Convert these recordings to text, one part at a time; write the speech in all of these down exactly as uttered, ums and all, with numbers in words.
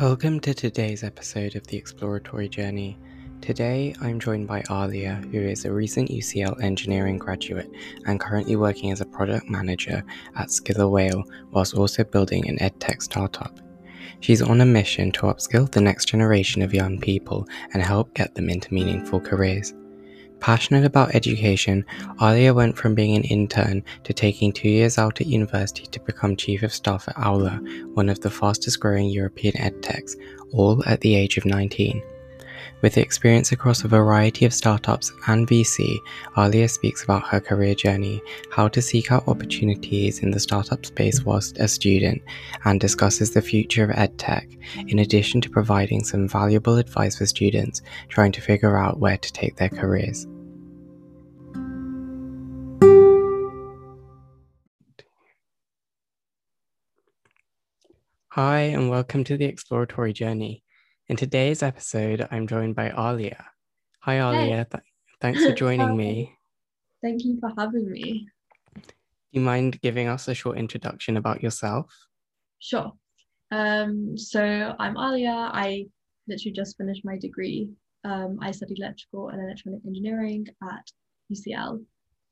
Welcome to today's episode of The Exploratory Journey. Today, I'm joined by Aaliya, who is a recent U C L engineering graduate and currently working as a product manager at Skiller Whale, whilst also building an EdTech startup. She's on a mission to upskill the next generation of young people and help get them into meaningful careers. Passionate about education, Aaliya went from being an intern to taking two years out at university to become Chief of Staff at Aula, one of the fastest growing European edtechs, all at the age of nineteen. With experience across a variety of startups and V C, Aaliya speaks about her career journey, how to seek out opportunities in the startup space whilst a student, and discusses the future of edtech, in addition to providing some valuable advice for students trying to figure out where to take their careers. Hi, and welcome to The Exploratory Journey. In today's episode, I'm joined by Aaliya. Hi, Aaliya. Hey. Th- thanks for joining Hi. me. Thank you for having me. Do you mind giving us a short introduction about yourself? Sure. Um, so I'm Aaliya. I literally just finished my degree. Um, I studied electrical and electronic engineering at U C L.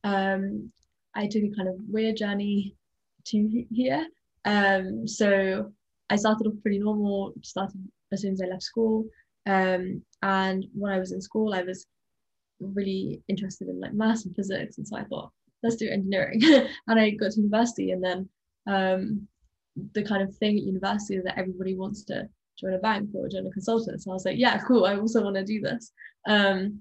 Um, I took a kind of weird journey to here. Um, so I started off pretty normal, started as soon as I left school, um, and when I was in school I was really interested in like maths and physics, and so I thought, let's do engineering. And I got to university, and then um, the kind of thing at university is that everybody wants to join a bank or join a consultant, so I was like, yeah, cool, I also want to do this. Um,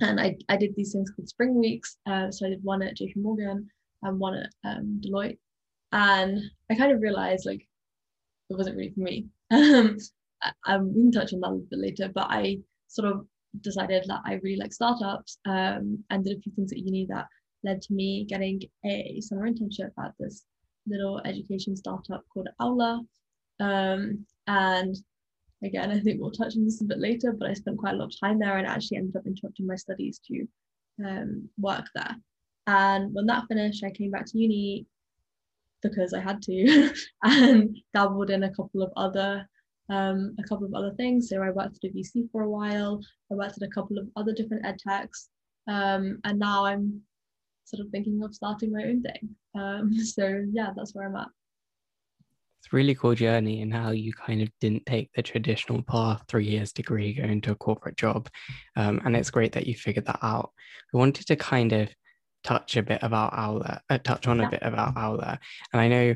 and I, I did these things called spring weeks, uh, so I did one at J P Morgan and one at um, Deloitte, and I kind of realised like it wasn't really for me. Um, we can touch on that a little bit later, but I sort of decided that I really like startups, um, and did a few things at uni that led to me getting a summer internship at this little education startup called Aula. Um, and again, I think we'll touch on this a bit later, but I spent quite a lot of time there and actually ended up interrupting my studies to um, work there. And when that finished, I came back to uni because I had to and dabbled in a couple of other Um, a couple of other things. So I worked at a V C for a while, I worked at a couple of other different ed techs, um, and now I'm sort of thinking of starting my own thing. Um, so yeah, that's where I'm at. It's a really cool journey, and how you kind of didn't take the traditional path, three years degree, go into a corporate job. Um, and it's great that you figured that out. We wanted to kind of touch a bit about Aula, uh, touch on yeah. a bit about Aula. And I know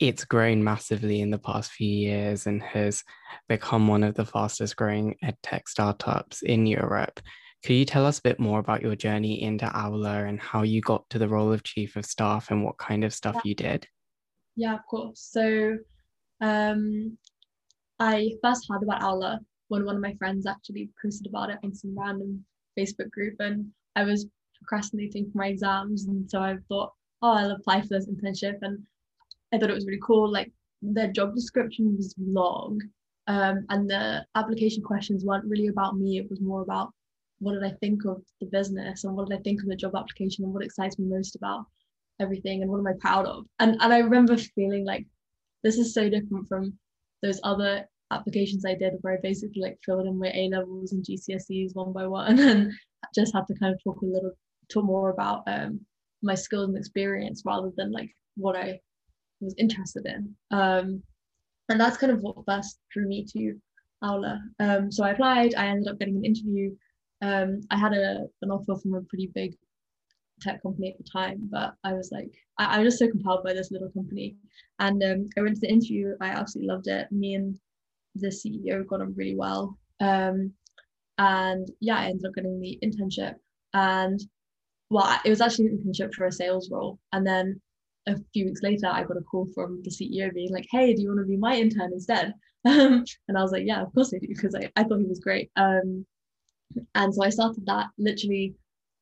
it's grown massively in the past few years and has become one of the fastest growing edtech startups in Europe. Could you tell us a bit more about your journey into Aula and how you got to the role of Chief of Staff and what kind of stuff yeah. you did? Yeah, of course. So um, I first heard about Aula when one of my friends actually posted about it on some random Facebook group, and I was procrastinating for my exams, and so I thought, oh, I'll apply for this internship. And I thought it was really cool, like their job description was long, um, and the application questions weren't really about me, it was more about what did I think of the business and what did I think of the job application and what excites me most about everything and what am I proud of. And and I remember feeling like this is so different from those other applications I did where I basically like filled in my A-levels and G C S Es one by one and just had to kind of talk a little talk more about um, my skills and experience rather than like what I was interested in, um, and that's kind of what first drew me to Aula. Um, so I applied, I ended up getting an interview, um, I had a, an offer from a pretty big tech company at the time, but I was like, I, I was just so compelled by this little company, and um, I went to the interview, I absolutely loved it, me and the C E O got on really well, um, and yeah, I ended up getting the internship, and well, it was actually an internship for a sales role, and then a few weeks later, I got a call from the C E O being like, hey, do you want to be my intern instead? Um, and I was like, yeah, of course I do, because I, I thought he was great. Um, and so I started that literally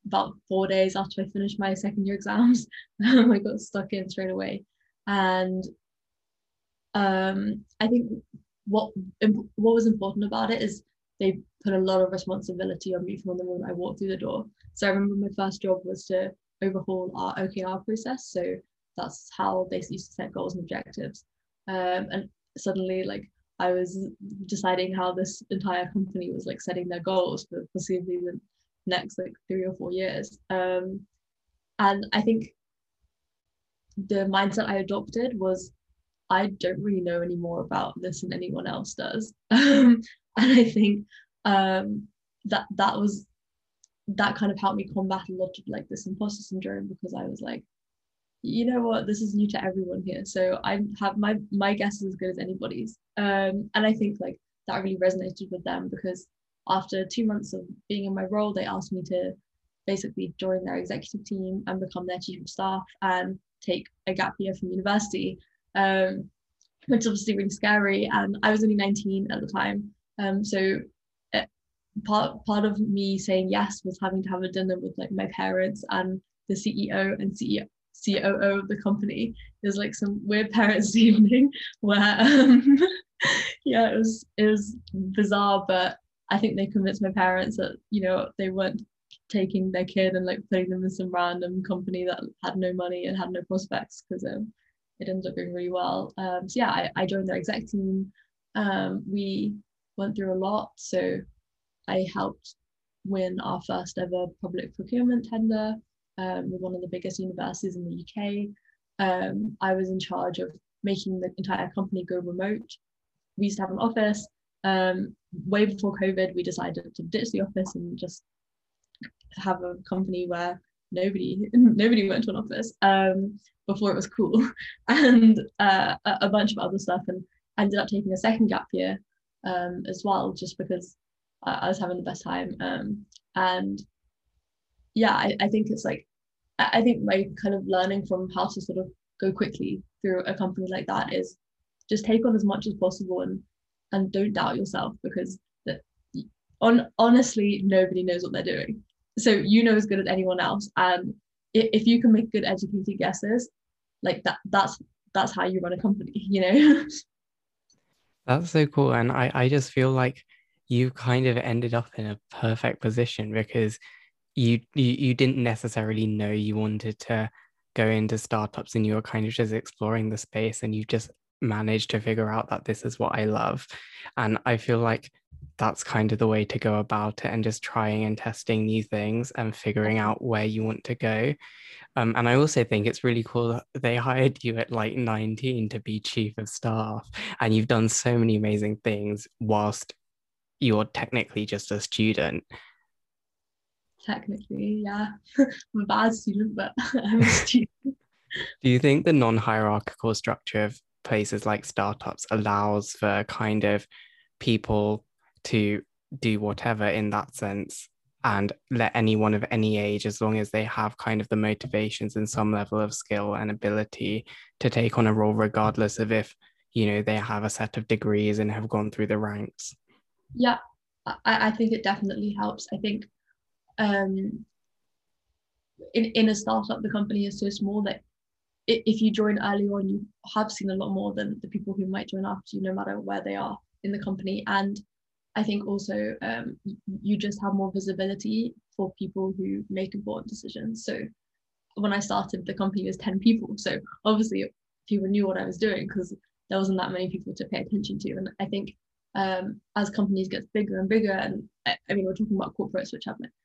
about four days after I finished my second year exams. I got stuck in straight away. And um, I think what imp- what was important about it is they put a lot of responsibility on me from the moment I walked through the door. So I remember my first job was to overhaul our O K R process. So that's how they used to set goals and objectives, um, and suddenly like I was deciding how this entire company was like setting their goals for possibly the next like three or four years. Um, and I think the mindset I adopted was, I don't really know any more about this than anyone else does. And I think um, that that was, that kind of helped me combat a lot of like this imposter syndrome, because I was like, you know what, this is new to everyone here. So I have my, my guess is as good as anybody's. Um, and I think like that really resonated with them, because after two months of being in my role, they asked me to basically join their executive team and become their chief of staff and take a gap year from university, um, which is obviously really scary. And I was only nineteen at the time. Um, so it, part, part of me saying yes was having to have a dinner with like my parents and the C E O and C E O, C O O of the company. There's like some weird parents evening where, um, yeah, it was, it was bizarre, but I think they convinced my parents that, you know, they weren't taking their kid and like putting them in some random company that had no money and had no prospects, because um, it ended up doing really well. Um, so yeah, I, I joined their exec team. Um, we went through a lot. So I helped win our first ever public procurement tender Um, with one of the biggest universities in the U K. Um, I was in charge of making the entire company go remote. We used to have an office. Um, way before COVID, we decided to ditch the office and just have a company where nobody nobody went to an office um, before it was cool, and uh, a bunch of other stuff. And I ended up taking a second gap year um, as well, just because I was having the best time. Um, and yeah, I, I think it's like, I think my kind of learning from how to sort of go quickly through a company like that is just take on as much as possible, and and don't doubt yourself, because that on honestly nobody knows what they're doing, so you know as good as anyone else. And if, if you can make good educated guesses, like that, that's that's how you run a company, you know. That's so cool, and I I just feel like you kind of ended up in a perfect position, because You, you you didn't necessarily know you wanted to go into startups, and you were kind of just exploring the space, and you just managed to figure out that this is what I love. And I feel like that's kind of the way to go about it, and just trying and testing new things and figuring out where you want to go. Um, and I also think it's really cool that they hired you at like nineteen to be chief of staff, and you've done so many amazing things whilst you're technically just a student. Technically, yeah. I'm a bad student, but I'm a student. Do you think the non-hierarchical structure of places like startups allows for kind of people to do whatever in that sense, and let anyone of any age, as long as they have kind of the motivations and some level of skill and ability to take on a role, regardless of if, you know, they have a set of degrees and have gone through the ranks? Yeah, I, I think it definitely helps. I think um in in a startup, the company is so small that if you join early on, you have seen a lot more than the people who might join after you, no matter where they are in the company. And I think also um you just have more visibility for people who make important decisions. So when I started, the company was ten people, so obviously people knew what I was doing, because there wasn't that many people to pay attention to. And I think um as companies get bigger and bigger, and I, I mean we're talking about corporates which have like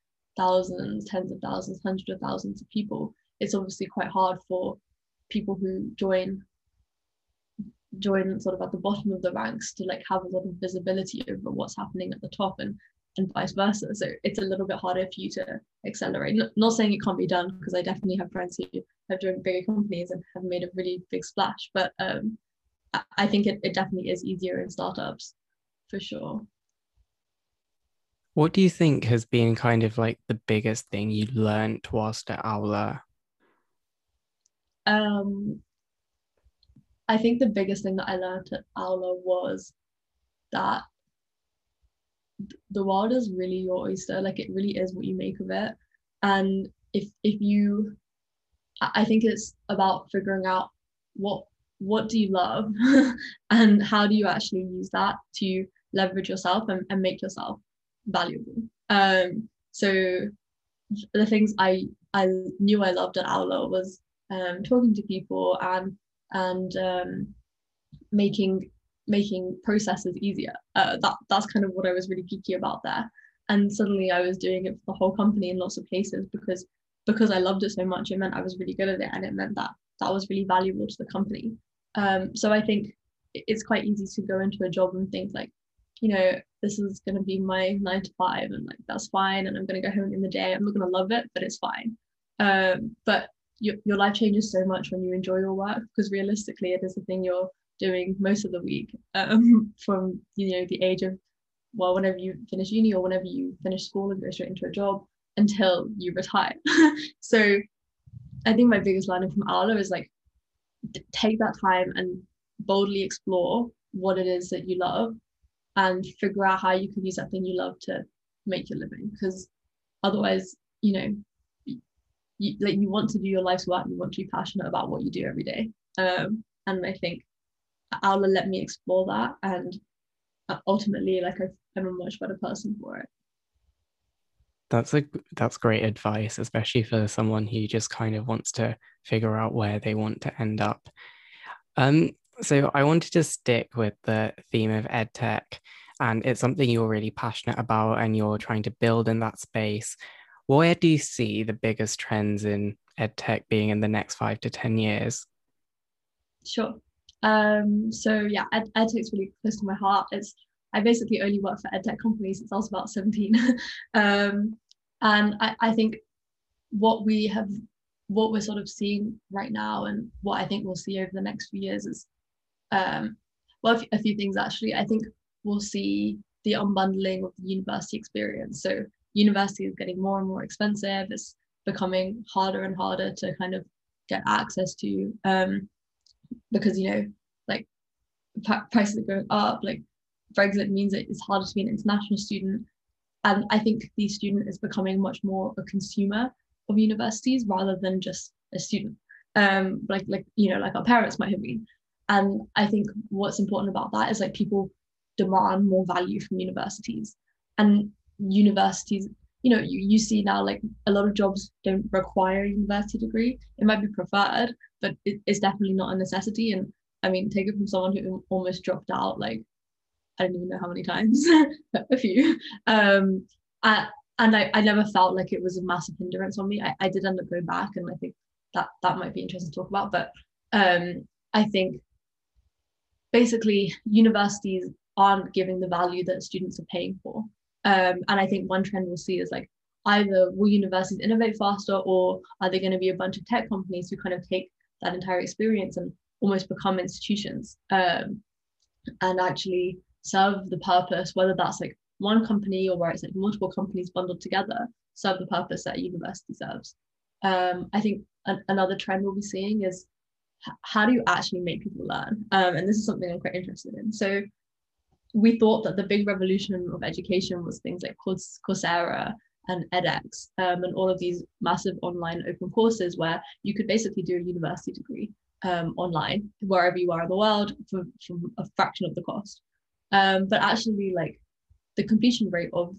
thousands, tens of thousands, hundreds of thousands of people, it's obviously quite hard for people who join join sort of at the bottom of the ranks to like have a lot of visibility over what's happening at the top, and and vice versa. So it's a little bit harder for you to accelerate. Not, not saying it can't be done, because I definitely have friends who have joined bigger companies and have made a really big splash, but um I, I think it, it definitely is easier in startups for sure. What do you think has been kind of like the biggest thing you learned whilst at Aula? Um, I think the biggest thing that I learned at Aula was that the world is really your oyster. Like, it really is what you make of it. And if if you, I think it's about figuring out what what do you love and how do you actually use that to leverage yourself and, and make yourself valuable. Um, so the things I I knew I loved at Aula was um, talking to people and and um, making making processes easier. Uh, that that's kind of what I was really geeky about there. And suddenly I was doing it for the whole company in lots of places because because I loved it so much. It meant I was really good at it, and it meant that that was really valuable to the company. Um, so I think it's quite easy to go into a job and think like, you know, this is going to be my nine to five, and like that's fine, and I'm going to go home in the day. I'm not going to love it, but it's fine. Um, but your your life changes so much when you enjoy your work, because realistically, it is the thing you're doing most of the week, um, from you know the age of well, whenever you finish uni or whenever you finish school and go straight into a job until you retire. So I think my biggest learning from Aula is like take that time and boldly explore what it is that you love, and figure out how you can use that thing you love to make your living. Because otherwise, you know, you, like you want to do your life's work, you want to be passionate about what you do every day. Um, and I think Aula let me explore that, and ultimately, like I'm a much better person for it. That's a that's great advice, especially for someone who just kind of wants to figure out where they want to end up. Um, so I wanted to stick with the theme of edtech, and it's something you're really passionate about and you're trying to build in that space. Where do you see the biggest trends in edtech being in the next five to ten years? Sure. Um, so yeah, ed- edtech's really close to my heart. It's I basically only worked for edtech companies since I was about seventeen. um, and I, I think what we have, what we're sort of seeing right now, and what I think we'll see over the next few years is, um, well, a few things actually. I think we'll see the unbundling of the university experience. So university is getting more and more expensive. It's becoming harder and harder to kind of get access to, um, because, you know, like p- prices are going up, like Brexit means it is harder to be an international student. And I think the student is becoming much more a consumer of universities rather than just a student, um, like, like, you know, like our parents might have been. And I think what's important about that is like people demand more value from universities. And universities, you know, you, you see now, like a lot of jobs don't require a university degree. It might be preferred, but it, it's definitely not a necessity. And I mean, take it from someone who almost dropped out, like, I don't even know how many times, a few. Um, I, and I, I never felt like it was a massive hindrance on me. I, I did end up going back, and I think that that might be interesting to talk about. But um, I think basically universities aren't giving the value that students are paying for. Um, and I think one trend we'll see is like either will universities innovate faster, or are there going to be a bunch of tech companies who kind of take that entire experience and almost become institutions, um, and actually serve the purpose, whether that's like one company or where it's like multiple companies bundled together, serve the purpose that a university serves. Um, I think an- another trend we'll be seeing is h- how do you actually make people learn? Um, and this is something I'm quite interested in. So we thought that the big revolution of education was things like Cours- Coursera and edX, um, and all of these massive online open courses where you could basically do a university degree um, online, wherever you are in the world, for, for a fraction of the cost. Um, but actually, like the completion rate of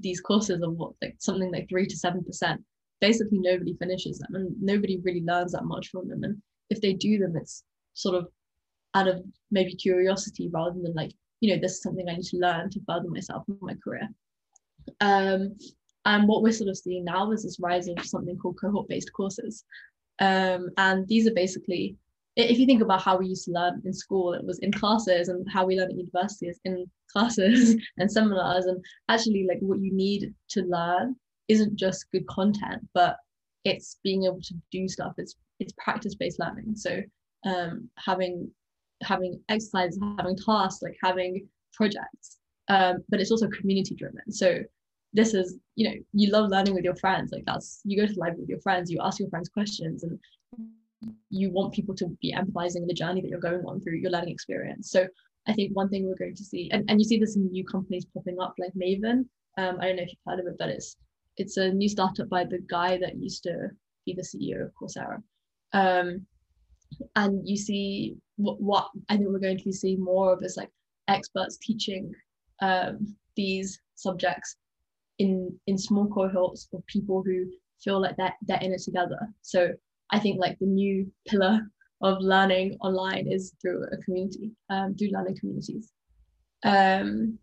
these courses of what like something like three to seven percent. Basically, nobody finishes them, and nobody really learns that much from them. And if they do them, it's sort of out of maybe curiosity rather than like, you know, this is something I need to learn to further myself in my career. Um, and what we're sort of seeing now is this rise of something called cohort-based courses, um, and these are basically, if you think about how we used to learn in school, it was in classes, and how we learn at university is in classes and seminars. And actually, like what you need to learn isn't just good content, but it's being able to do stuff. It's it's practice-based learning. So um, having having exercises, having tasks, like having projects, um, but it's also community-driven. So this is, you know, you love learning with your friends. Like that's, you go to the library with your friends, you ask your friends questions, and you want people to be empathizing in the journey that you're going on through your learning experience. So I think one thing we're going to see, and, and you see this in new companies popping up like Maven. Um, I don't know if you've heard of it, but it's it's a new startup by the guy that used to be the C E O of Coursera. Um, and you see what, what I think we're going to be seeing more of is like experts teaching um, these subjects in in small cohorts of people who feel like they're, they're in it together. So I think like the new pillar of learning online is through a community, um, through learning communities. Um,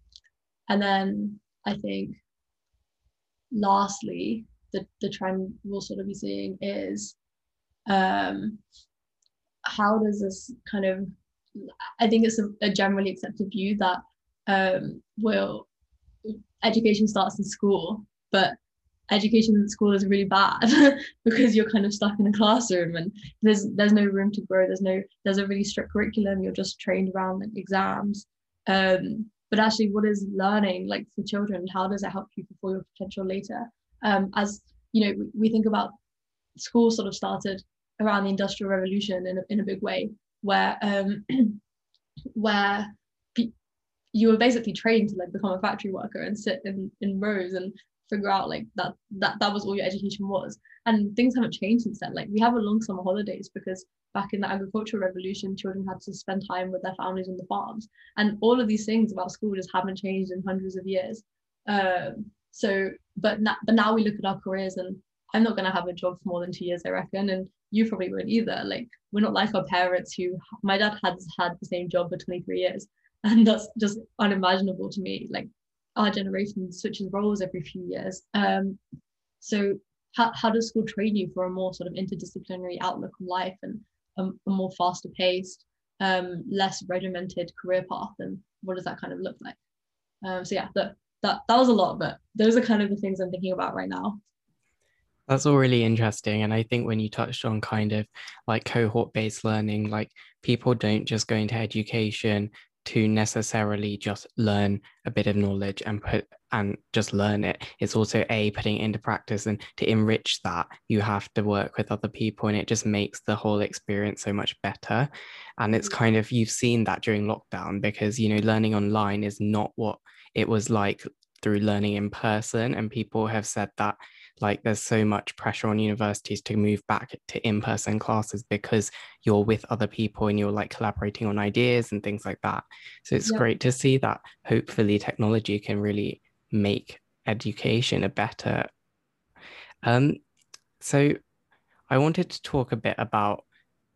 and then I think lastly, the, the trend we'll sort of be seeing is um, how does this kind of, I think it's a, a generally accepted view that um, well, education starts in school, but education in school is really bad because you're kind of stuck in a classroom and there's there's no room to grow. There's no there's a really strict curriculum. You're just trained around like exams. Um, but actually, what is learning like for children? How does it help you for your potential later? Um, as you know, we, we think about school sort of started around the Industrial Revolution in a, in a big way, where um, where you were basically trained to like become a factory worker and sit in, in rows and figure out like that that that was all your education was. And things haven't changed since then. Like we have a long summer holidays because back in the agricultural revolution, children had to spend time with their families on the farms. And all of these things about school just haven't changed in hundreds of years. Um, so, but, na but now we look at our careers, and I'm not gonna have a job for more than two years, I reckon. And you probably won't either. Like we're not like our parents who, my dad has had the same job for twenty-three years. And that's just unimaginable to me. Like our generation switches roles every few years. Um, so how, how does school train you for a more sort of interdisciplinary outlook on life and um, a more faster paced, um, less regimented career path? And what does that kind of look like? Um, so yeah, that, that, that was a lot, but those are kind of the things I'm thinking about right now. That's all really interesting. And I think when you touched on kind of like cohort-based learning, like people don't just go into education to necessarily just learn a bit of knowledge and put and just learn it. It's also a putting it into practice, and to enrich that you have to work with other people, and it just makes the whole experience so much better. And it's kind of, you've seen that during lockdown, because you know learning online is not what it was like through learning in person, and people have said that like there's so much pressure on universities to move back to in-person classes because you're with other people and you're like collaborating on ideas and things like that. So it's yeah. great to see that hopefully technology can really make education a better. Um, so I wanted to talk a bit about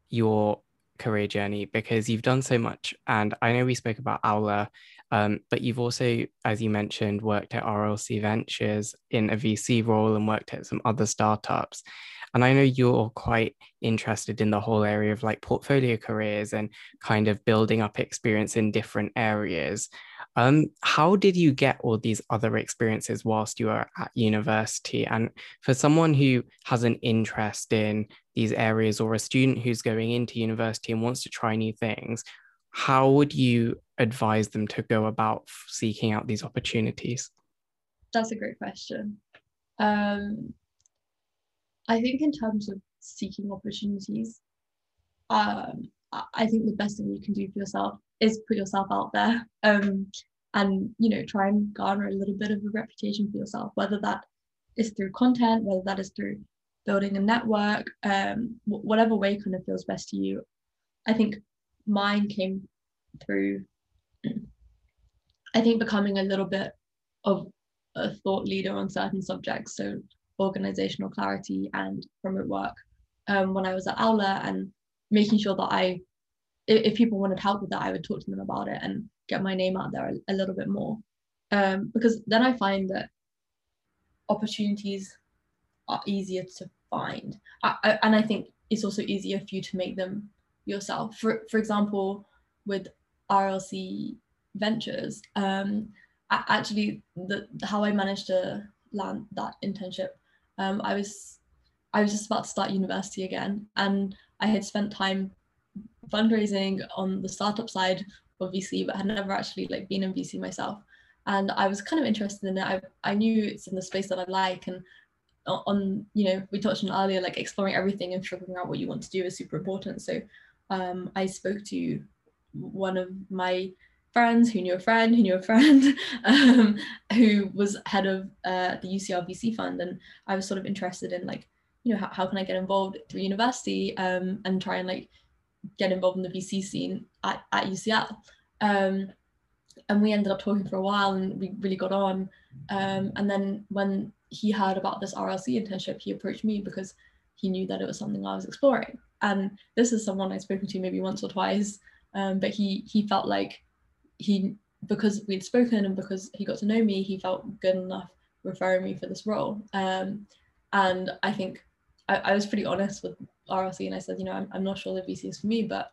your career journey, because you've done so much. And I know we spoke about Aula, um, but you've also, as you mentioned, worked at R L C Ventures in a V C role and worked at some other startups. And I know you're quite interested in the whole area of like portfolio careers and kind of building up experience in different areas. Um, how did you get all these other experiences whilst you were at university? And for someone who has an interest in these areas, or a student who's going into university and wants to try new things, how would you advise them to go about seeking out these opportunities? That's a great question. Um, I think in terms of seeking opportunities, um, I think the best thing you can do for yourself is put yourself out there, um, and you know try and garner a little bit of a reputation for yourself, whether that is through content, whether that is through building a network, um, whatever way kind of feels best to you. I think mine came through, I think, becoming a little bit of a thought leader on certain subjects, so organizational clarity and remote work, um, when I was at Aula, and making sure that I, if people wanted help with that, I would talk to them about it and get my name out there a, a little bit more, um, because then I find that opportunities are easier to find. I, I, and I think it's also easier for you to make them yourself. For, for example, with R L C Ventures, um, I, actually the, how I managed to land that internship, um, I was I was just about to start university again, and I had spent time fundraising on the startup side of V C, but had never actually like been in V C myself. And I was kind of interested in it. I, I knew it's in the space that I like, and on, you know, we touched on earlier, like exploring everything and figuring out what you want to do is super important. So um, I spoke to one of my friends who knew a friend who knew a friend um, who was head of uh, the U C L V C fund. And I was sort of interested in like, you know, how, how can I get involved through university, um, and try and like get involved in the V C scene at, at U C L. Um, and we ended up talking for a while and we really got on. Um, and then when he heard about this R L C internship, he approached me because he knew that it was something I was exploring. And this is someone I've spoken to maybe once or twice, um, but he he felt like he, because we'd spoken and because he got to know me, he felt good enough referring me for this role. Um, and I think I, I was pretty honest with R L C, and I said, you know, I'm, I'm not sure the V C is for me, but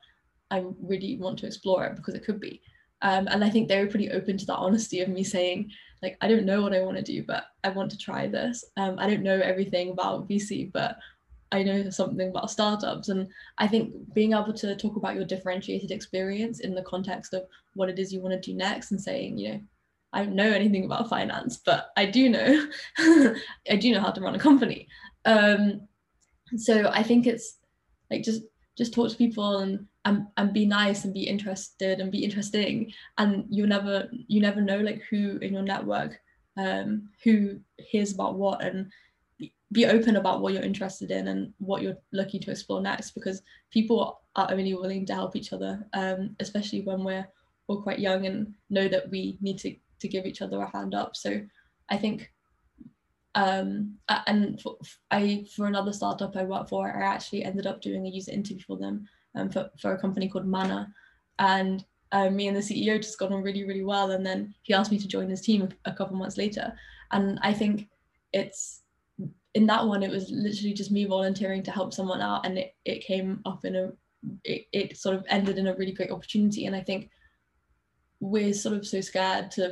I really want to explore it because it could be. Um, and I think they were pretty open to that honesty of me saying, like, I don't know what I want to do, but I want to try this. Um, I don't know everything about V C, but I know something about startups. And I think being able to talk about your differentiated experience in the context of what it is you want to do next, and saying, you know, I don't know anything about finance, but I do know, I do know how to run a company. Um, so I think it's like, just, just talk to people and And, and be nice and be interested and be interesting, and you never you never know like who in your network um who hears about what, and be open about what you're interested in and what you're looking to explore next, because people are only willing to help each other, um especially when we're all quite young and know that we need to to give each other a hand up. So I think um and for, I for another startup I worked for, I actually ended up doing a user interview for them, Um, for, for a company called Mana, and uh, me and the C E O just got on really really well, and then he asked me to join his team a couple months later. And I think it's in that one it was literally just me volunteering to help someone out, and it, it came up in a it, it sort of ended in a really great opportunity. And I think we're sort of so scared to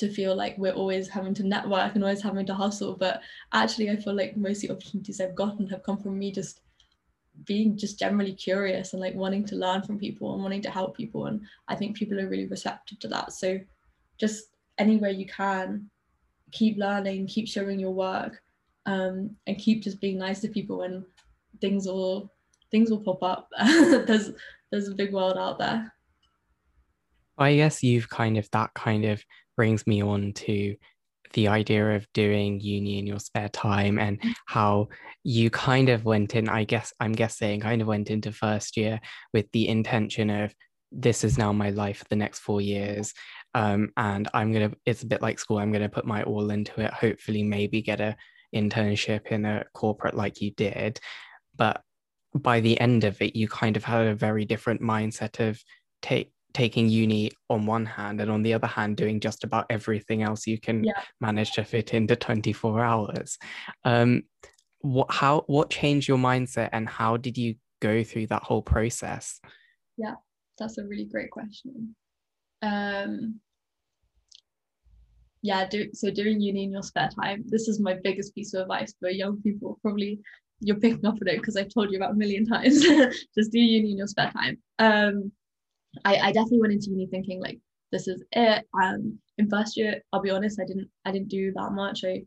to feel like we're always having to network and always having to hustle, but actually I feel like most of the opportunities I've gotten have come from me just being just generally curious and like wanting to learn from people and wanting to help people. And I think people are really receptive to that. So just anywhere you can, keep learning, keep showing your work, um, and keep just being nice to people, and things will things will pop up. there's there's a big world out there. I guess you've kind of that kind of brings me on to the idea of doing uni in your spare time, and how you kind of went in, I guess, I'm guessing, kind of went into first year with the intention of, this is now my life for the next four years. Um, and I'm going to, it's a bit like school, I'm going to put my all into it, hopefully maybe get an internship in a corporate like you did. But by the end of it, you kind of had a very different mindset of take, taking uni on one hand, and on the other hand doing just about everything else you can yeah. manage to fit into twenty-four hours. Um, what how what changed your mindset, and how did you go through that whole process? Yeah, that's a really great question. Um, yeah, do, so doing uni in your spare time, this is my biggest piece of advice for young people. Probably you're picking up on it because I've told you about a million times. Just do uni in your spare time. Um, I, I definitely went into uni thinking like this is it. Um, in first year, I'll be honest, I didn't I didn't do that much. I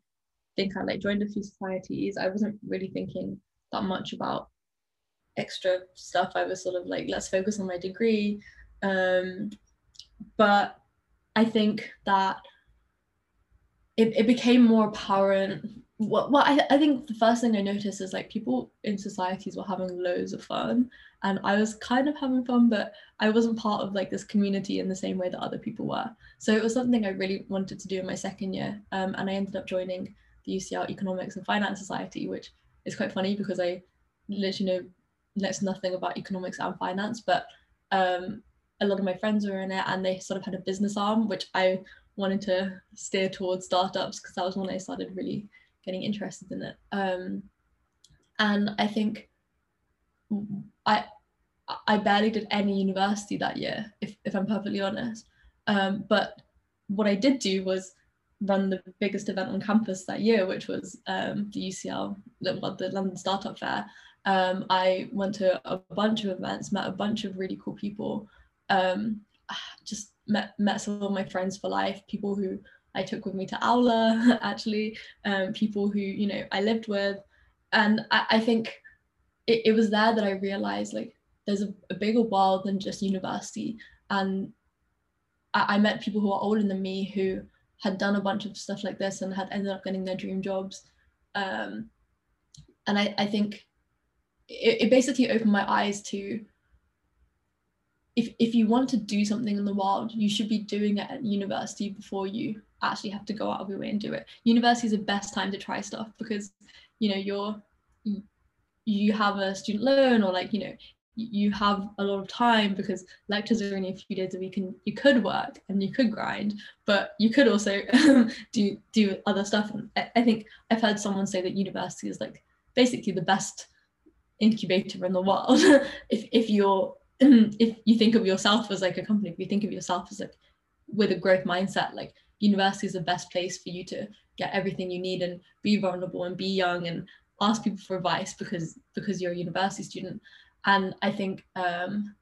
think I like joined a few societies. I wasn't really thinking that much about extra stuff. I was sort of like, let's focus on my degree. Um, but I think that it, it became more apparent. Well, well I, I think the first thing I noticed is like people in societies were having loads of fun, and I was kind of having fun, but I wasn't part of like this community in the same way that other people were. So it was something I really wanted to do in my second year, um, and I ended up joining the U C L Economics and Finance Society, which is quite funny because I literally know next to nothing about economics and finance, but um, a lot of my friends were in it, and they sort of had a business arm, which I wanted to steer towards startups because that was when I started really getting interested in it. Um, and I think I I barely did any university that year, if, if I'm perfectly honest. Um, but what I did do was run the biggest event on campus that year, which was um, the U C L, the, the London Startup Fair. Um, I went to a bunch of events, met a bunch of really cool people, um, just met, met some of my friends for life, people who I took with me to Aula, actually, um, people who, you know, I lived with. And I, I think it, it was there that I realized, like, there's a, a bigger world than just university. And I, I met people who are older than me who had done a bunch of stuff like this and had ended up getting their dream jobs. Um, and I, I think it, it basically opened my eyes to, if, if you want to do something in the world, you should be doing it at university before you actually have to go out of your way and do it. University is the best time to try stuff because, you know, you're you have a student loan, or like, you know, you have a lot of time because lectures are only a few days a week, and you could work and you could grind, but you could also do do other stuff. And I think I've heard someone say that university is like basically the best incubator in the world. if if you're if you think of yourself as like a company, if you think of yourself as like with a growth mindset, like university is the best place for you to get everything you need and be vulnerable and be young and ask people for advice because because you're a university student. And I think um,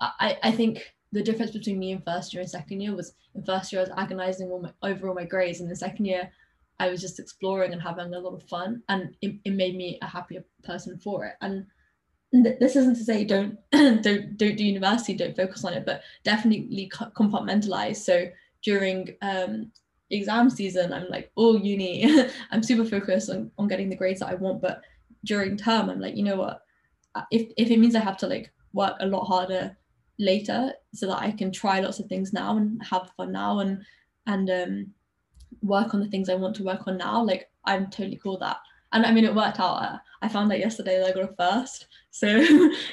I, I think the difference between me in first year and second year was, in first year I was agonizing all my, over all my grades, and in second year I was just exploring and having a lot of fun, and it, it made me a happier person for it. And th this isn't to say don't don't don't do university, don't focus on it, but definitely compartmentalize. So during um, exam season, I'm like, oh, uni, I'm super focused on on getting the grades that I want. But during term, I'm like, you know what? If, if it means I have to like work a lot harder later so that I can try lots of things now and have fun now and and um, work on the things I want to work on now, like I'm totally cool with that. And I mean, it worked out. I found out yesterday that I got a first, so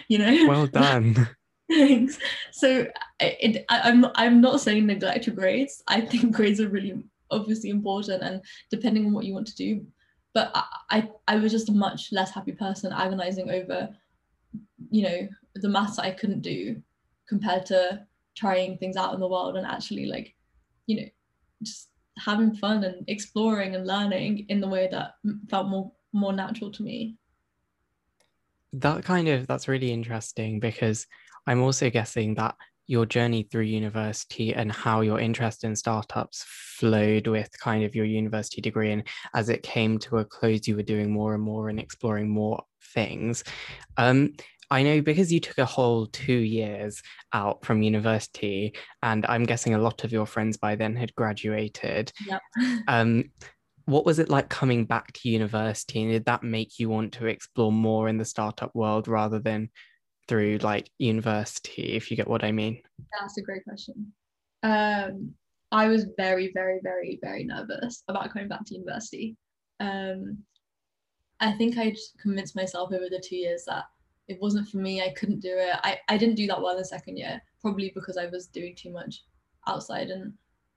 you know. Well done. Thanks. So it, I, I'm I'm not saying neglect your grades. I think grades are really obviously important, and depending on what you want to do. But I I, I was just a much less happy person agonizing over, you know, the maths I couldn't do compared to trying things out in the world and actually like, you know, just having fun and exploring and learning in the way that felt more more natural to me. That kind of, that's really interesting, because I'm also guessing that your journey through university and how your interest in startups flowed with kind of your university degree, and as it came to a close you were doing more and more and exploring more things. Um, I know because you took a whole two years out from university, and I'm guessing a lot of your friends by then had graduated. Yep. Um, what was it like coming back to university, and did that make you want to explore more in the startup world rather than through like university, if you get what I mean? That's a great question. Um, I was very, very, very, very nervous about coming back to university. Um, I think I convinced myself over the two years that it wasn't for me, I couldn't do it. I, I didn't do that well in the second year, probably because I was doing too much outside and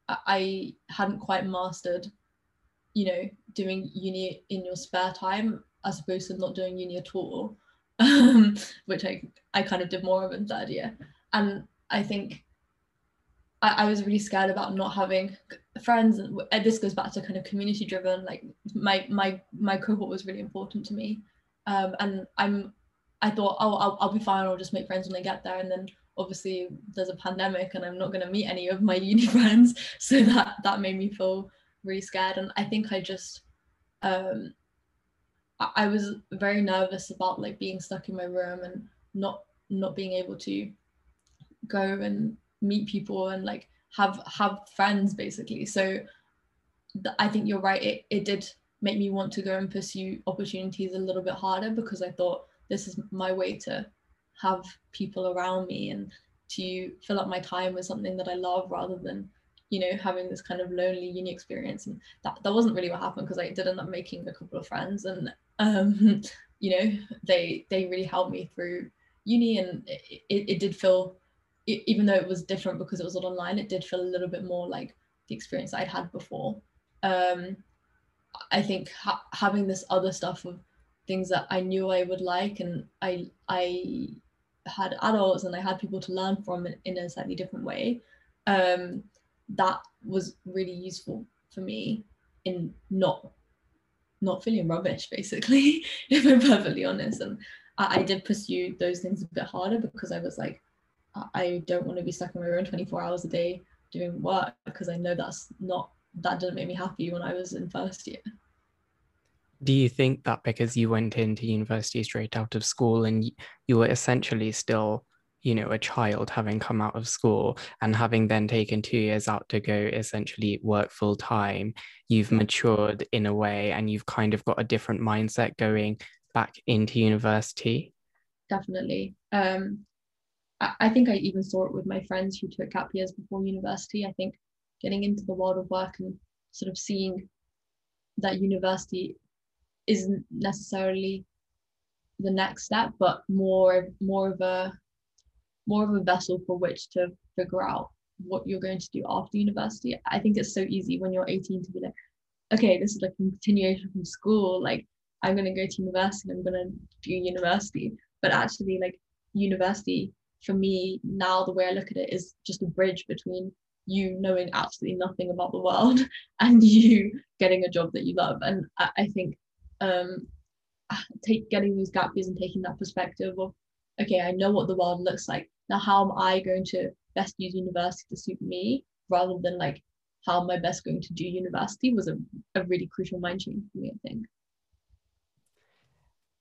I hadn't quite mastered, you know, doing uni in your spare time as opposed to not doing uni at all, um, which I, I kind of did more of in third year. And I think I, I was really scared about not having friends, and this goes back to kind of community driven, like my my my cohort was really important to me, um and i'm i thought, oh, I'll, I'll be fine, I'll just make friends when I get there. And then obviously there's a pandemic and I'm not going to meet any of my uni friends, so that that made me feel really scared. And I think I just um I, I was very nervous about like being stuck in my room and not not being able to go and meet people and like have have friends basically. So th I think you're right, it, it did make me want to go and pursue opportunities a little bit harder, because I thought this is my way to have people around me and to fill up my time with something that I love, rather than, you know, having this kind of lonely uni experience. And that, that wasn't really what happened, because I did end up making a couple of friends, and um, you know, they they really helped me through uni. And it, it, it did feel, even though it was different because it was all online, it did feel a little bit more like the experience I'd had before. Um, I think ha having this other stuff of things that I knew I would like, and I I had adults and I had people to learn from in, in a slightly different way, um, that was really useful for me in not not feeling rubbish, basically, if I'm perfectly honest. And I, I did pursue those things a bit harder, because I was like, I don't want to be stuck in my room twenty-four hours a day doing work, because I know that's not, that didn't make me happy when I was in first year. Do you think that because you went into university straight out of school, and you were essentially still, you know, a child having come out of school and having then taken two years out to go essentially work full time, you've matured in a way and you've kind of got a different mindset going back into university? Definitely. Um, I think I even saw it with my friends who took gap years before university. I think getting into the world of work and sort of seeing that university isn't necessarily the next step, but more more of a more of a vessel for which to figure out what you're going to do after university. I think it's so easy when you're eighteen to be like, okay, this is like a continuation from school, like I'm going to go to university and I'm going to do university. But actually, like, university for me now, the way I look at it, is just a bridge between you knowing absolutely nothing about the world and you getting a job that you love. And I, I think um take getting those gap years and taking that perspective of, okay, I know what the world looks like now, how am I going to best use university to suit me, rather than like, how am I best going to do university, was a, a really crucial mind change for me, I think.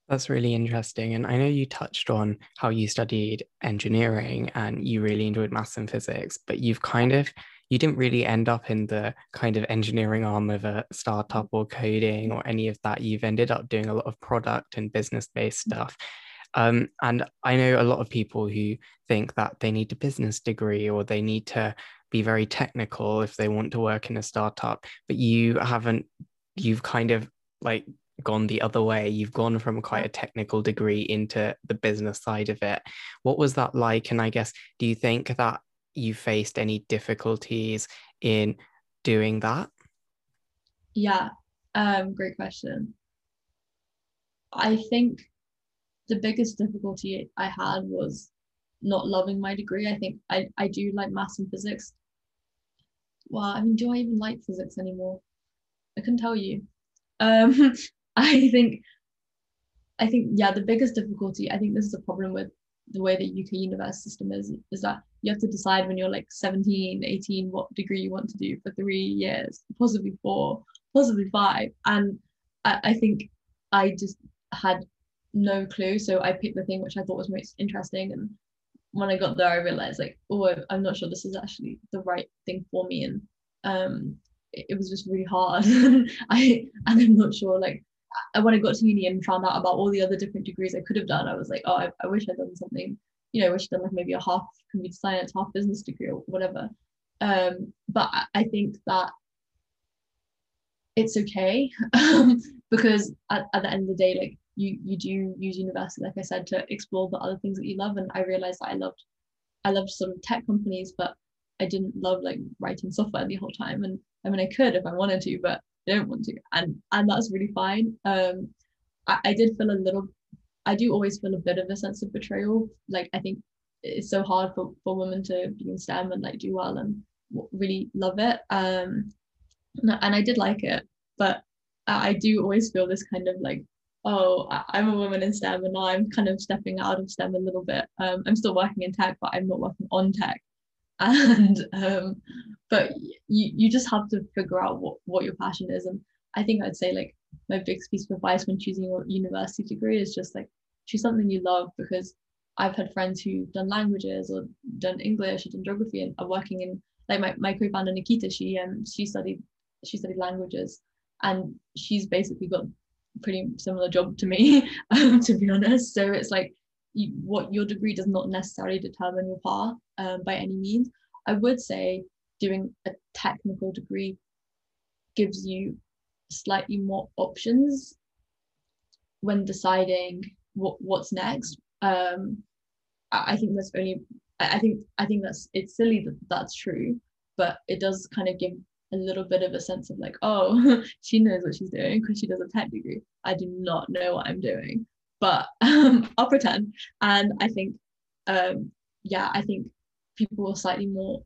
That's really interesting. And I know you touched on how you studied engineering and you really enjoyed maths and physics, but you've kind of, you didn't really end up in the kind of engineering arm of a startup or coding or any of that. You've ended up doing a lot of product and business-based stuff. Um, and I know a lot of people who think that they need a business degree or they need to be very technical if they want to work in a startup, but you haven't, you've kind of like gone the other way. You've gone from quite a technical degree into the business side of it. What was that like? And I guess, do you think that you faced any difficulties in doing that? Yeah, um, great question. I think the biggest difficulty I had was not loving my degree. I think I, I do like maths and physics. Well, I mean, do I even like physics anymore? I couldn't tell you. Um, I think, I think, yeah, the biggest difficulty, I think this is a problem with the way the U K university system is, is that you have to decide when you're like seventeen, eighteen, what degree you want to do for three years, possibly four, possibly five. And I, I think I just had no clue. So I picked the thing which I thought was most interesting. And when I got there, I realized like, oh, I'm not sure this is actually the right thing for me. And, um, it was just really hard. I and I'm not sure, like, when I got to uni and found out about all the other different degrees I could have done, I was like, oh, I, I wish I'd done something, you know, I wish I'd done like maybe a half computer science, half business degree or whatever. Um, but I, I think that it's okay because at, at the end of the day, like you you do use university, like I said, to explore the other things that you love. And I realized that I loved, I loved sort of tech companies, but I didn't love like writing software the whole time. And I mean, I could if I wanted to, but I don't want to, and and that's really fine. Um, I, I did feel a little, I do always feel a bit of a sense of betrayal. Like, I think it's so hard for, for women to be in STEM and like do well and really love it. Um, and I did like it, but I do always feel this kind of like, oh, I'm a woman in STEM and now I'm kind of stepping out of STEM a little bit. Um, I'm still working in tech, but I'm not working on tech. And um but you you just have to figure out what what your passion is. And I think I'd say like my biggest piece of advice when choosing your university degree is just like choose something you love, because I've had friends who've done languages or done English or done geography and are working in like my, my co-founder Nikita, she um she studied she studied languages and she's basically got a pretty similar job to me um, to be honest. So it's like You, what your degree does not necessarily determine your path um, by any means. I would say doing a technical degree gives you slightly more options when deciding what what's next. Um, I think that's only. I think I think that's it's silly that that's true, but it does kind of give a little bit of a sense of like, oh, she knows what she's doing because she does a tech degree. I do not know what I'm doing. But um, I'll pretend. And I think, um, yeah, I think people are slightly more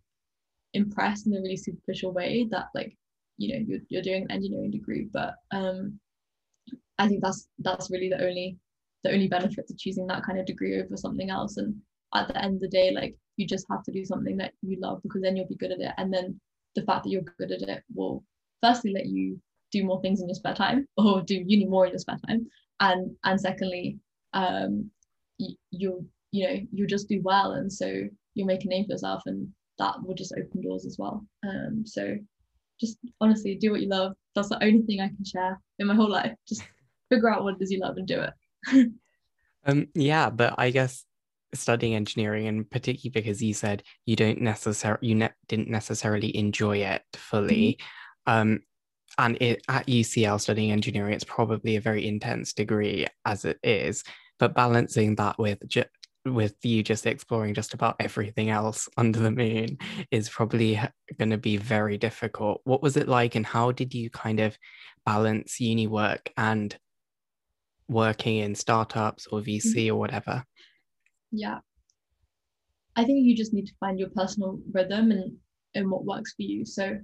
impressed in a really superficial way that like, you know, you're, you're doing an engineering degree. But um, I think that's that's really the only the only benefit to choosing that kind of degree over something else. And at the end of the day, like you just have to do something that you love, because then you'll be good at it. And then the fact that you're good at it will firstly let you do more things in your spare time, or do uni more in your spare time. And and secondly, um, you'll you know you'll just do well, and so you'll make a name for yourself, and that will just open doors as well. Um, so just honestly, do what you love. That's the only thing I can share in my whole life. Just figure out what it is you love and do it. um, yeah, but I guess studying engineering, and particularly because you said you don't necessarily you ne- didn't necessarily enjoy it fully. Mm-hmm. Um. And it, at U C L studying engineering, it's probably a very intense degree as it is. but balancing that with ju- with you just exploring just about everything else under the moon is probably going to be very difficult. What was it like, and how did you kind of balance uni work and working in startups or V C or whatever? Yeah, I think you just need to find your personal rhythm and, and what works for you. So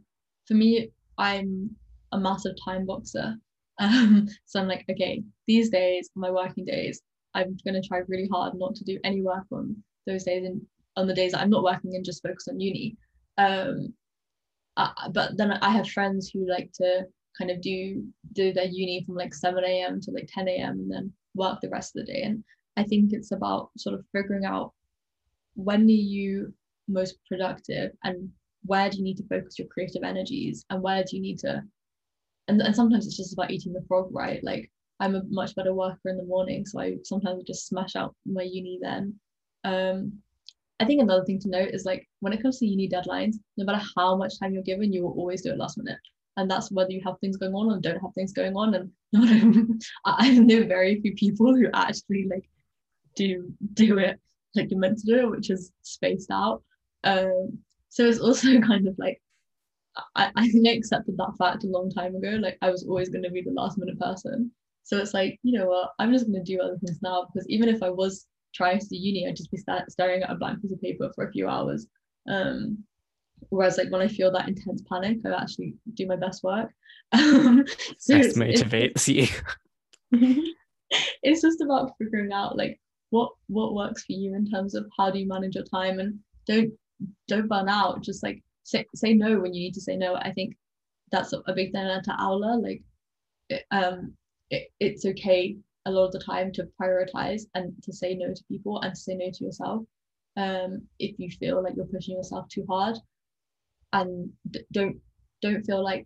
for me, I'm a massive time boxer. Um, so I'm like, okay, these days, my working days, I'm going to try really hard not to do any work on those days and on the days that I'm not working and just focus on uni. Um, I, but then I have friends who like to kind of do do their uni from like seven a.m. to like ten a.m. and then work the rest of the day. And I think it's about sort of figuring out when are you most productive and where do you need to focus your creative energies and where do you need to, and, and sometimes it's just about eating the frog, right? Like, I'm a much better worker in the morning, so I sometimes just smash out my uni then. Um, I think another thing to note is, like, when it comes to uni deadlines, no matter how much time you're given, you will always do it last minute. And that's whether you have things going on or don't have things going on. And no, I know very few people who actually like do do it like you're meant to do it, which is spaced out. Um, so it's also kind of like, I, I think I accepted that fact a long time ago. Like, I was always going to be the last minute person. So it's like, you know what, I'm just going to do other things now, because even if I was trying to do uni, I'd just be st- staring at a blank piece of paper for a few hours. Um, whereas like when I feel that intense panic, I actually do my best work. Um, so that motivates you. It's just about figuring out like what what works for you in terms of how do you manage your time, and don't don't burn out. Just like say say no when you need to say no. I think that's a big thing at Aula. Like, it, um. it's okay a lot of the time to prioritize and to say no to people and to say no to yourself um if you feel like you're pushing yourself too hard, and d- don't don't feel like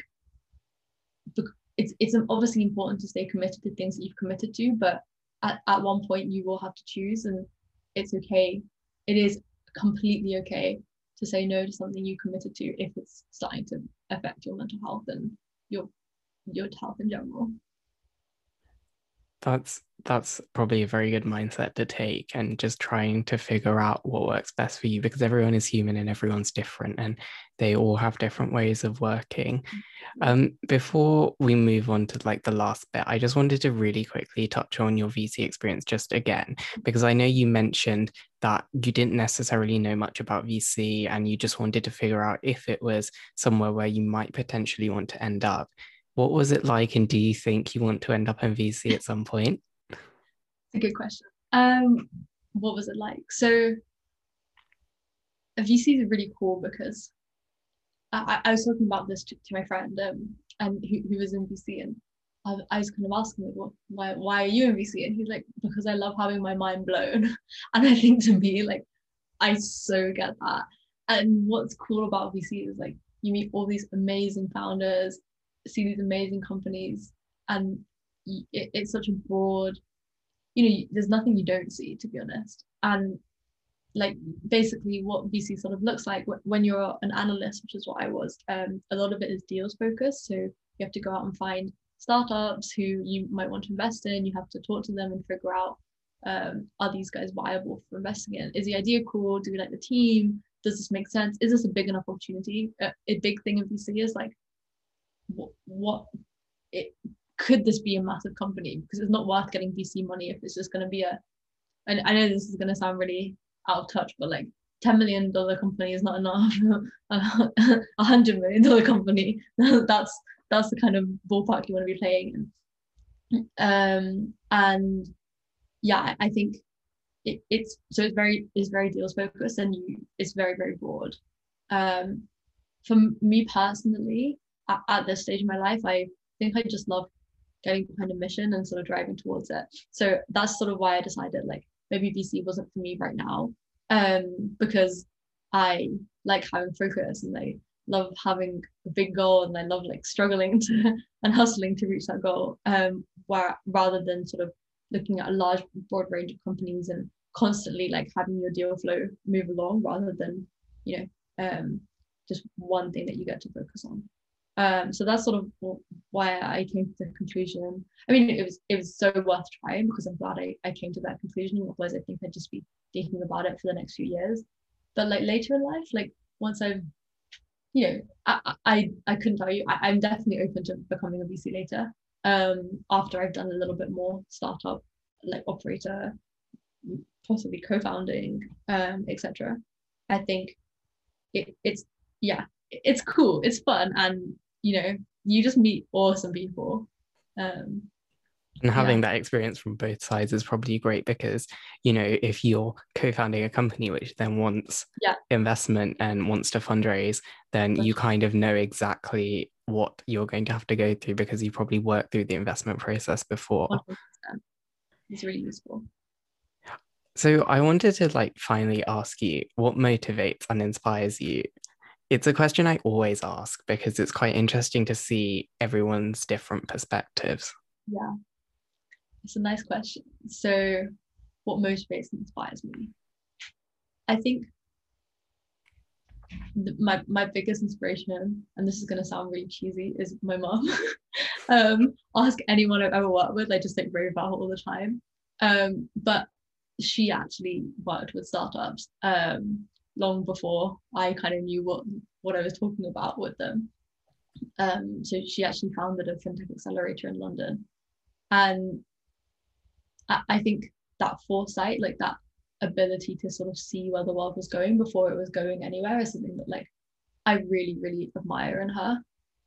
it's it's obviously important to stay committed to things that you've committed to, but at, at one point you will have to choose, and it's okay it is completely okay to say no to something you committed to if it's starting to affect your mental health and your your health in general. That's that's probably a very good mindset to take, and just trying to figure out what works best for you, because everyone is human and everyone's different and they all have different ways of working. Um, before we move on to like the last bit, I just wanted to really quickly touch on your V C experience just again, because I know you mentioned that you didn't necessarily know much about V C and you just wanted to figure out if it was somewhere where you might potentially want to end up. What was it like, and do you think you want to end up in V C at some point? It's a good question. Um, what was it like? So V Cs are really cool, because I, I was talking about this to, to my friend um, and who, who was in V C, and I, I was kind of asking him, well, why, why are you in V C? And he's like, because I love having my mind blown. And I think to me, like, I so get that. And what's cool about V C is like, you meet all these amazing founders, see these amazing companies, and it, it's such a broad, you know, there's nothing you don't see, to be honest. And like, basically what V C sort of looks like when you're an analyst, which is what I was, um, a lot of it is deals focused, so you have to go out and find startups who you might want to invest in. You have to talk to them and figure out, um, are these guys viable for investing in? Is the idea cool? Do we like the team? Does this make sense? Is this a big enough opportunity? Uh, a big thing in V C is like, What, what it could this be a massive company, because it's not worth getting V C money if it's just going to be a, and I know this is going to sound really out of touch, but like ten million dollars company is not enough. A hundred million dollar company, that's that's the kind of ballpark you want to be playing in. Um, and yeah, I think it, it's so it's very it's very deals focused, and you it's very very broad. Um, for me personally, at this stage in my life, I think I just love getting behind a mission and sort of driving towards it. So that's sort of why I decided like maybe V C wasn't for me right now, um, because I like having focus and I love having a big goal, and I love like struggling to and hustling to reach that goal, um, where, rather than sort of looking at a large broad range of companies and constantly like having your deal flow move along, rather than, you know, um, just one thing that you get to focus on. Um, so that's sort of why I came to the conclusion. I mean, it was it was so worth trying, because I'm glad I, I came to that conclusion. Otherwise, I think I'd just be thinking about it for the next few years. But like later in life, like once I've, you know, I I, I couldn't tell you, I, I'm definitely open to becoming a V C later. Um, after I've done a little bit more startup, like operator, possibly co-founding, um, et cetera. I think it, it's yeah, it's cool, it's fun, and you know, you just meet awesome people. Um, and having yeah. that experience from both sides is probably great, because, you know, if you're co-founding a company which then wants yeah. investment and wants to fundraise, then That's you kind of know exactly what you're going to have to go through, because you probably worked through the investment process before. one hundred percent. It's really useful. So I wanted to like finally ask you, what motivates and inspires you? It's a question I always ask, because it's quite interesting to see everyone's different perspectives. Yeah, it's a nice question. So what motivates and inspires me? I think th- my, my biggest inspiration, and this is going to sound really cheesy, is my mum. um, ask anyone I've ever worked with, I just like rave about her all the time. Um, but she actually worked with startups. Um, long before I kind of knew what what I was talking about with them. Um, so she actually founded a fintech accelerator in London. And I, I think that foresight, like that ability to sort of see where the world was going before it was going anywhere, is something that like I really, really admire in her.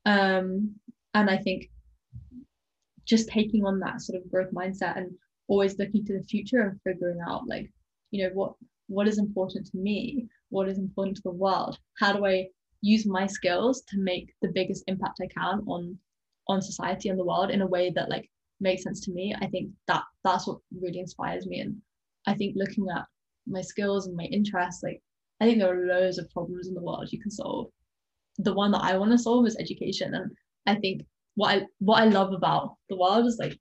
Um, and I think just taking on that sort of growth mindset and always looking to the future and figuring out like, you know, what what is important to me? What is important to the world? How do I use my skills to make the biggest impact I can on, on society and the world in a way that like makes sense to me? I think that that's what really inspires me. And I think looking at my skills and my interests, like I think there are loads of problems in the world you can solve. The one that I want to solve is education. And I think what I what I love about the world is like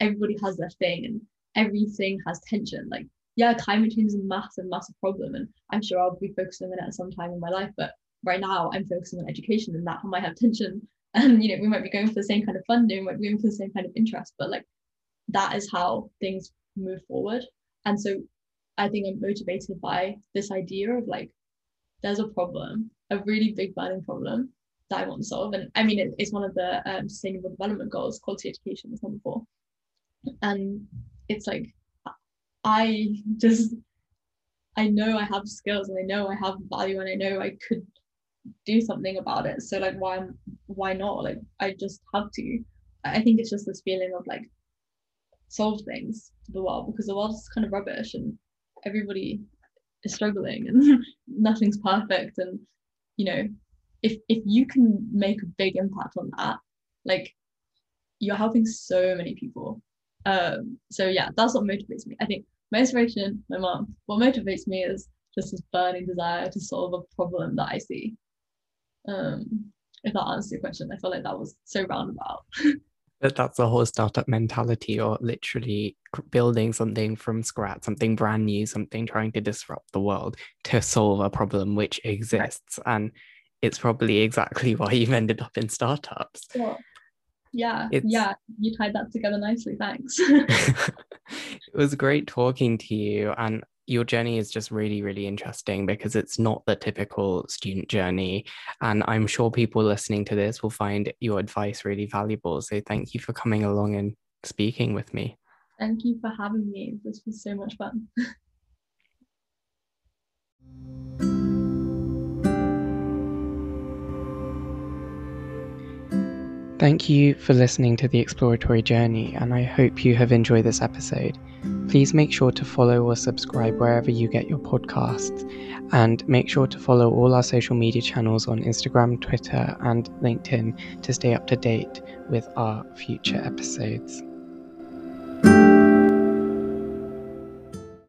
everybody has their thing and everything has tension. Like, yeah, climate change is a massive, massive problem, and I'm sure I'll be focusing on it at some time in my life, but right now I'm focusing on education, and that might have tension, and you know, we might be going for the same kind of funding, we might be going for the same kind of interest, but like that is how things move forward. And so I think I'm motivated by this idea of like there's a problem, a really big burning problem that I want to solve. And I mean, it, it's one of the um, sustainable development goals, quality education is number four, and it's like I just, I know I have skills and I know I have value and I know I could do something about it. So like, why, why not? Like, I just have to. I think it's just this feeling of like, solve things for the world, because the world's kind of rubbish and everybody is struggling and nothing's perfect. And, you know, if if you can make a big impact on that, like you're helping so many people. Um, so yeah, that's what motivates me. I think my inspiration, my mom. What motivates me is just this burning desire to solve a problem that I see. Um, if that answers your question, I feel like that was so roundabout. But that's the whole startup mentality, or literally building something from scratch, something brand new, something trying to disrupt the world to solve a problem which exists. Right. And it's probably exactly why you've ended up in startups. Yeah. Yeah, it's... yeah, you tied that together nicely, thanks. It was great talking to you, and your journey is just really, really interesting, because it's not the typical student journey, and I'm sure people listening to this will find your advice really valuable. So thank you for coming along and speaking with me. Thank you for having me. This was so much fun. Thank you for listening to The Exploratory Journey, and I hope you have enjoyed this episode. Please make sure to follow or subscribe wherever you get your podcasts, and make sure to follow all our social media channels on Instagram, Twitter, and LinkedIn to stay up to date with our future episodes.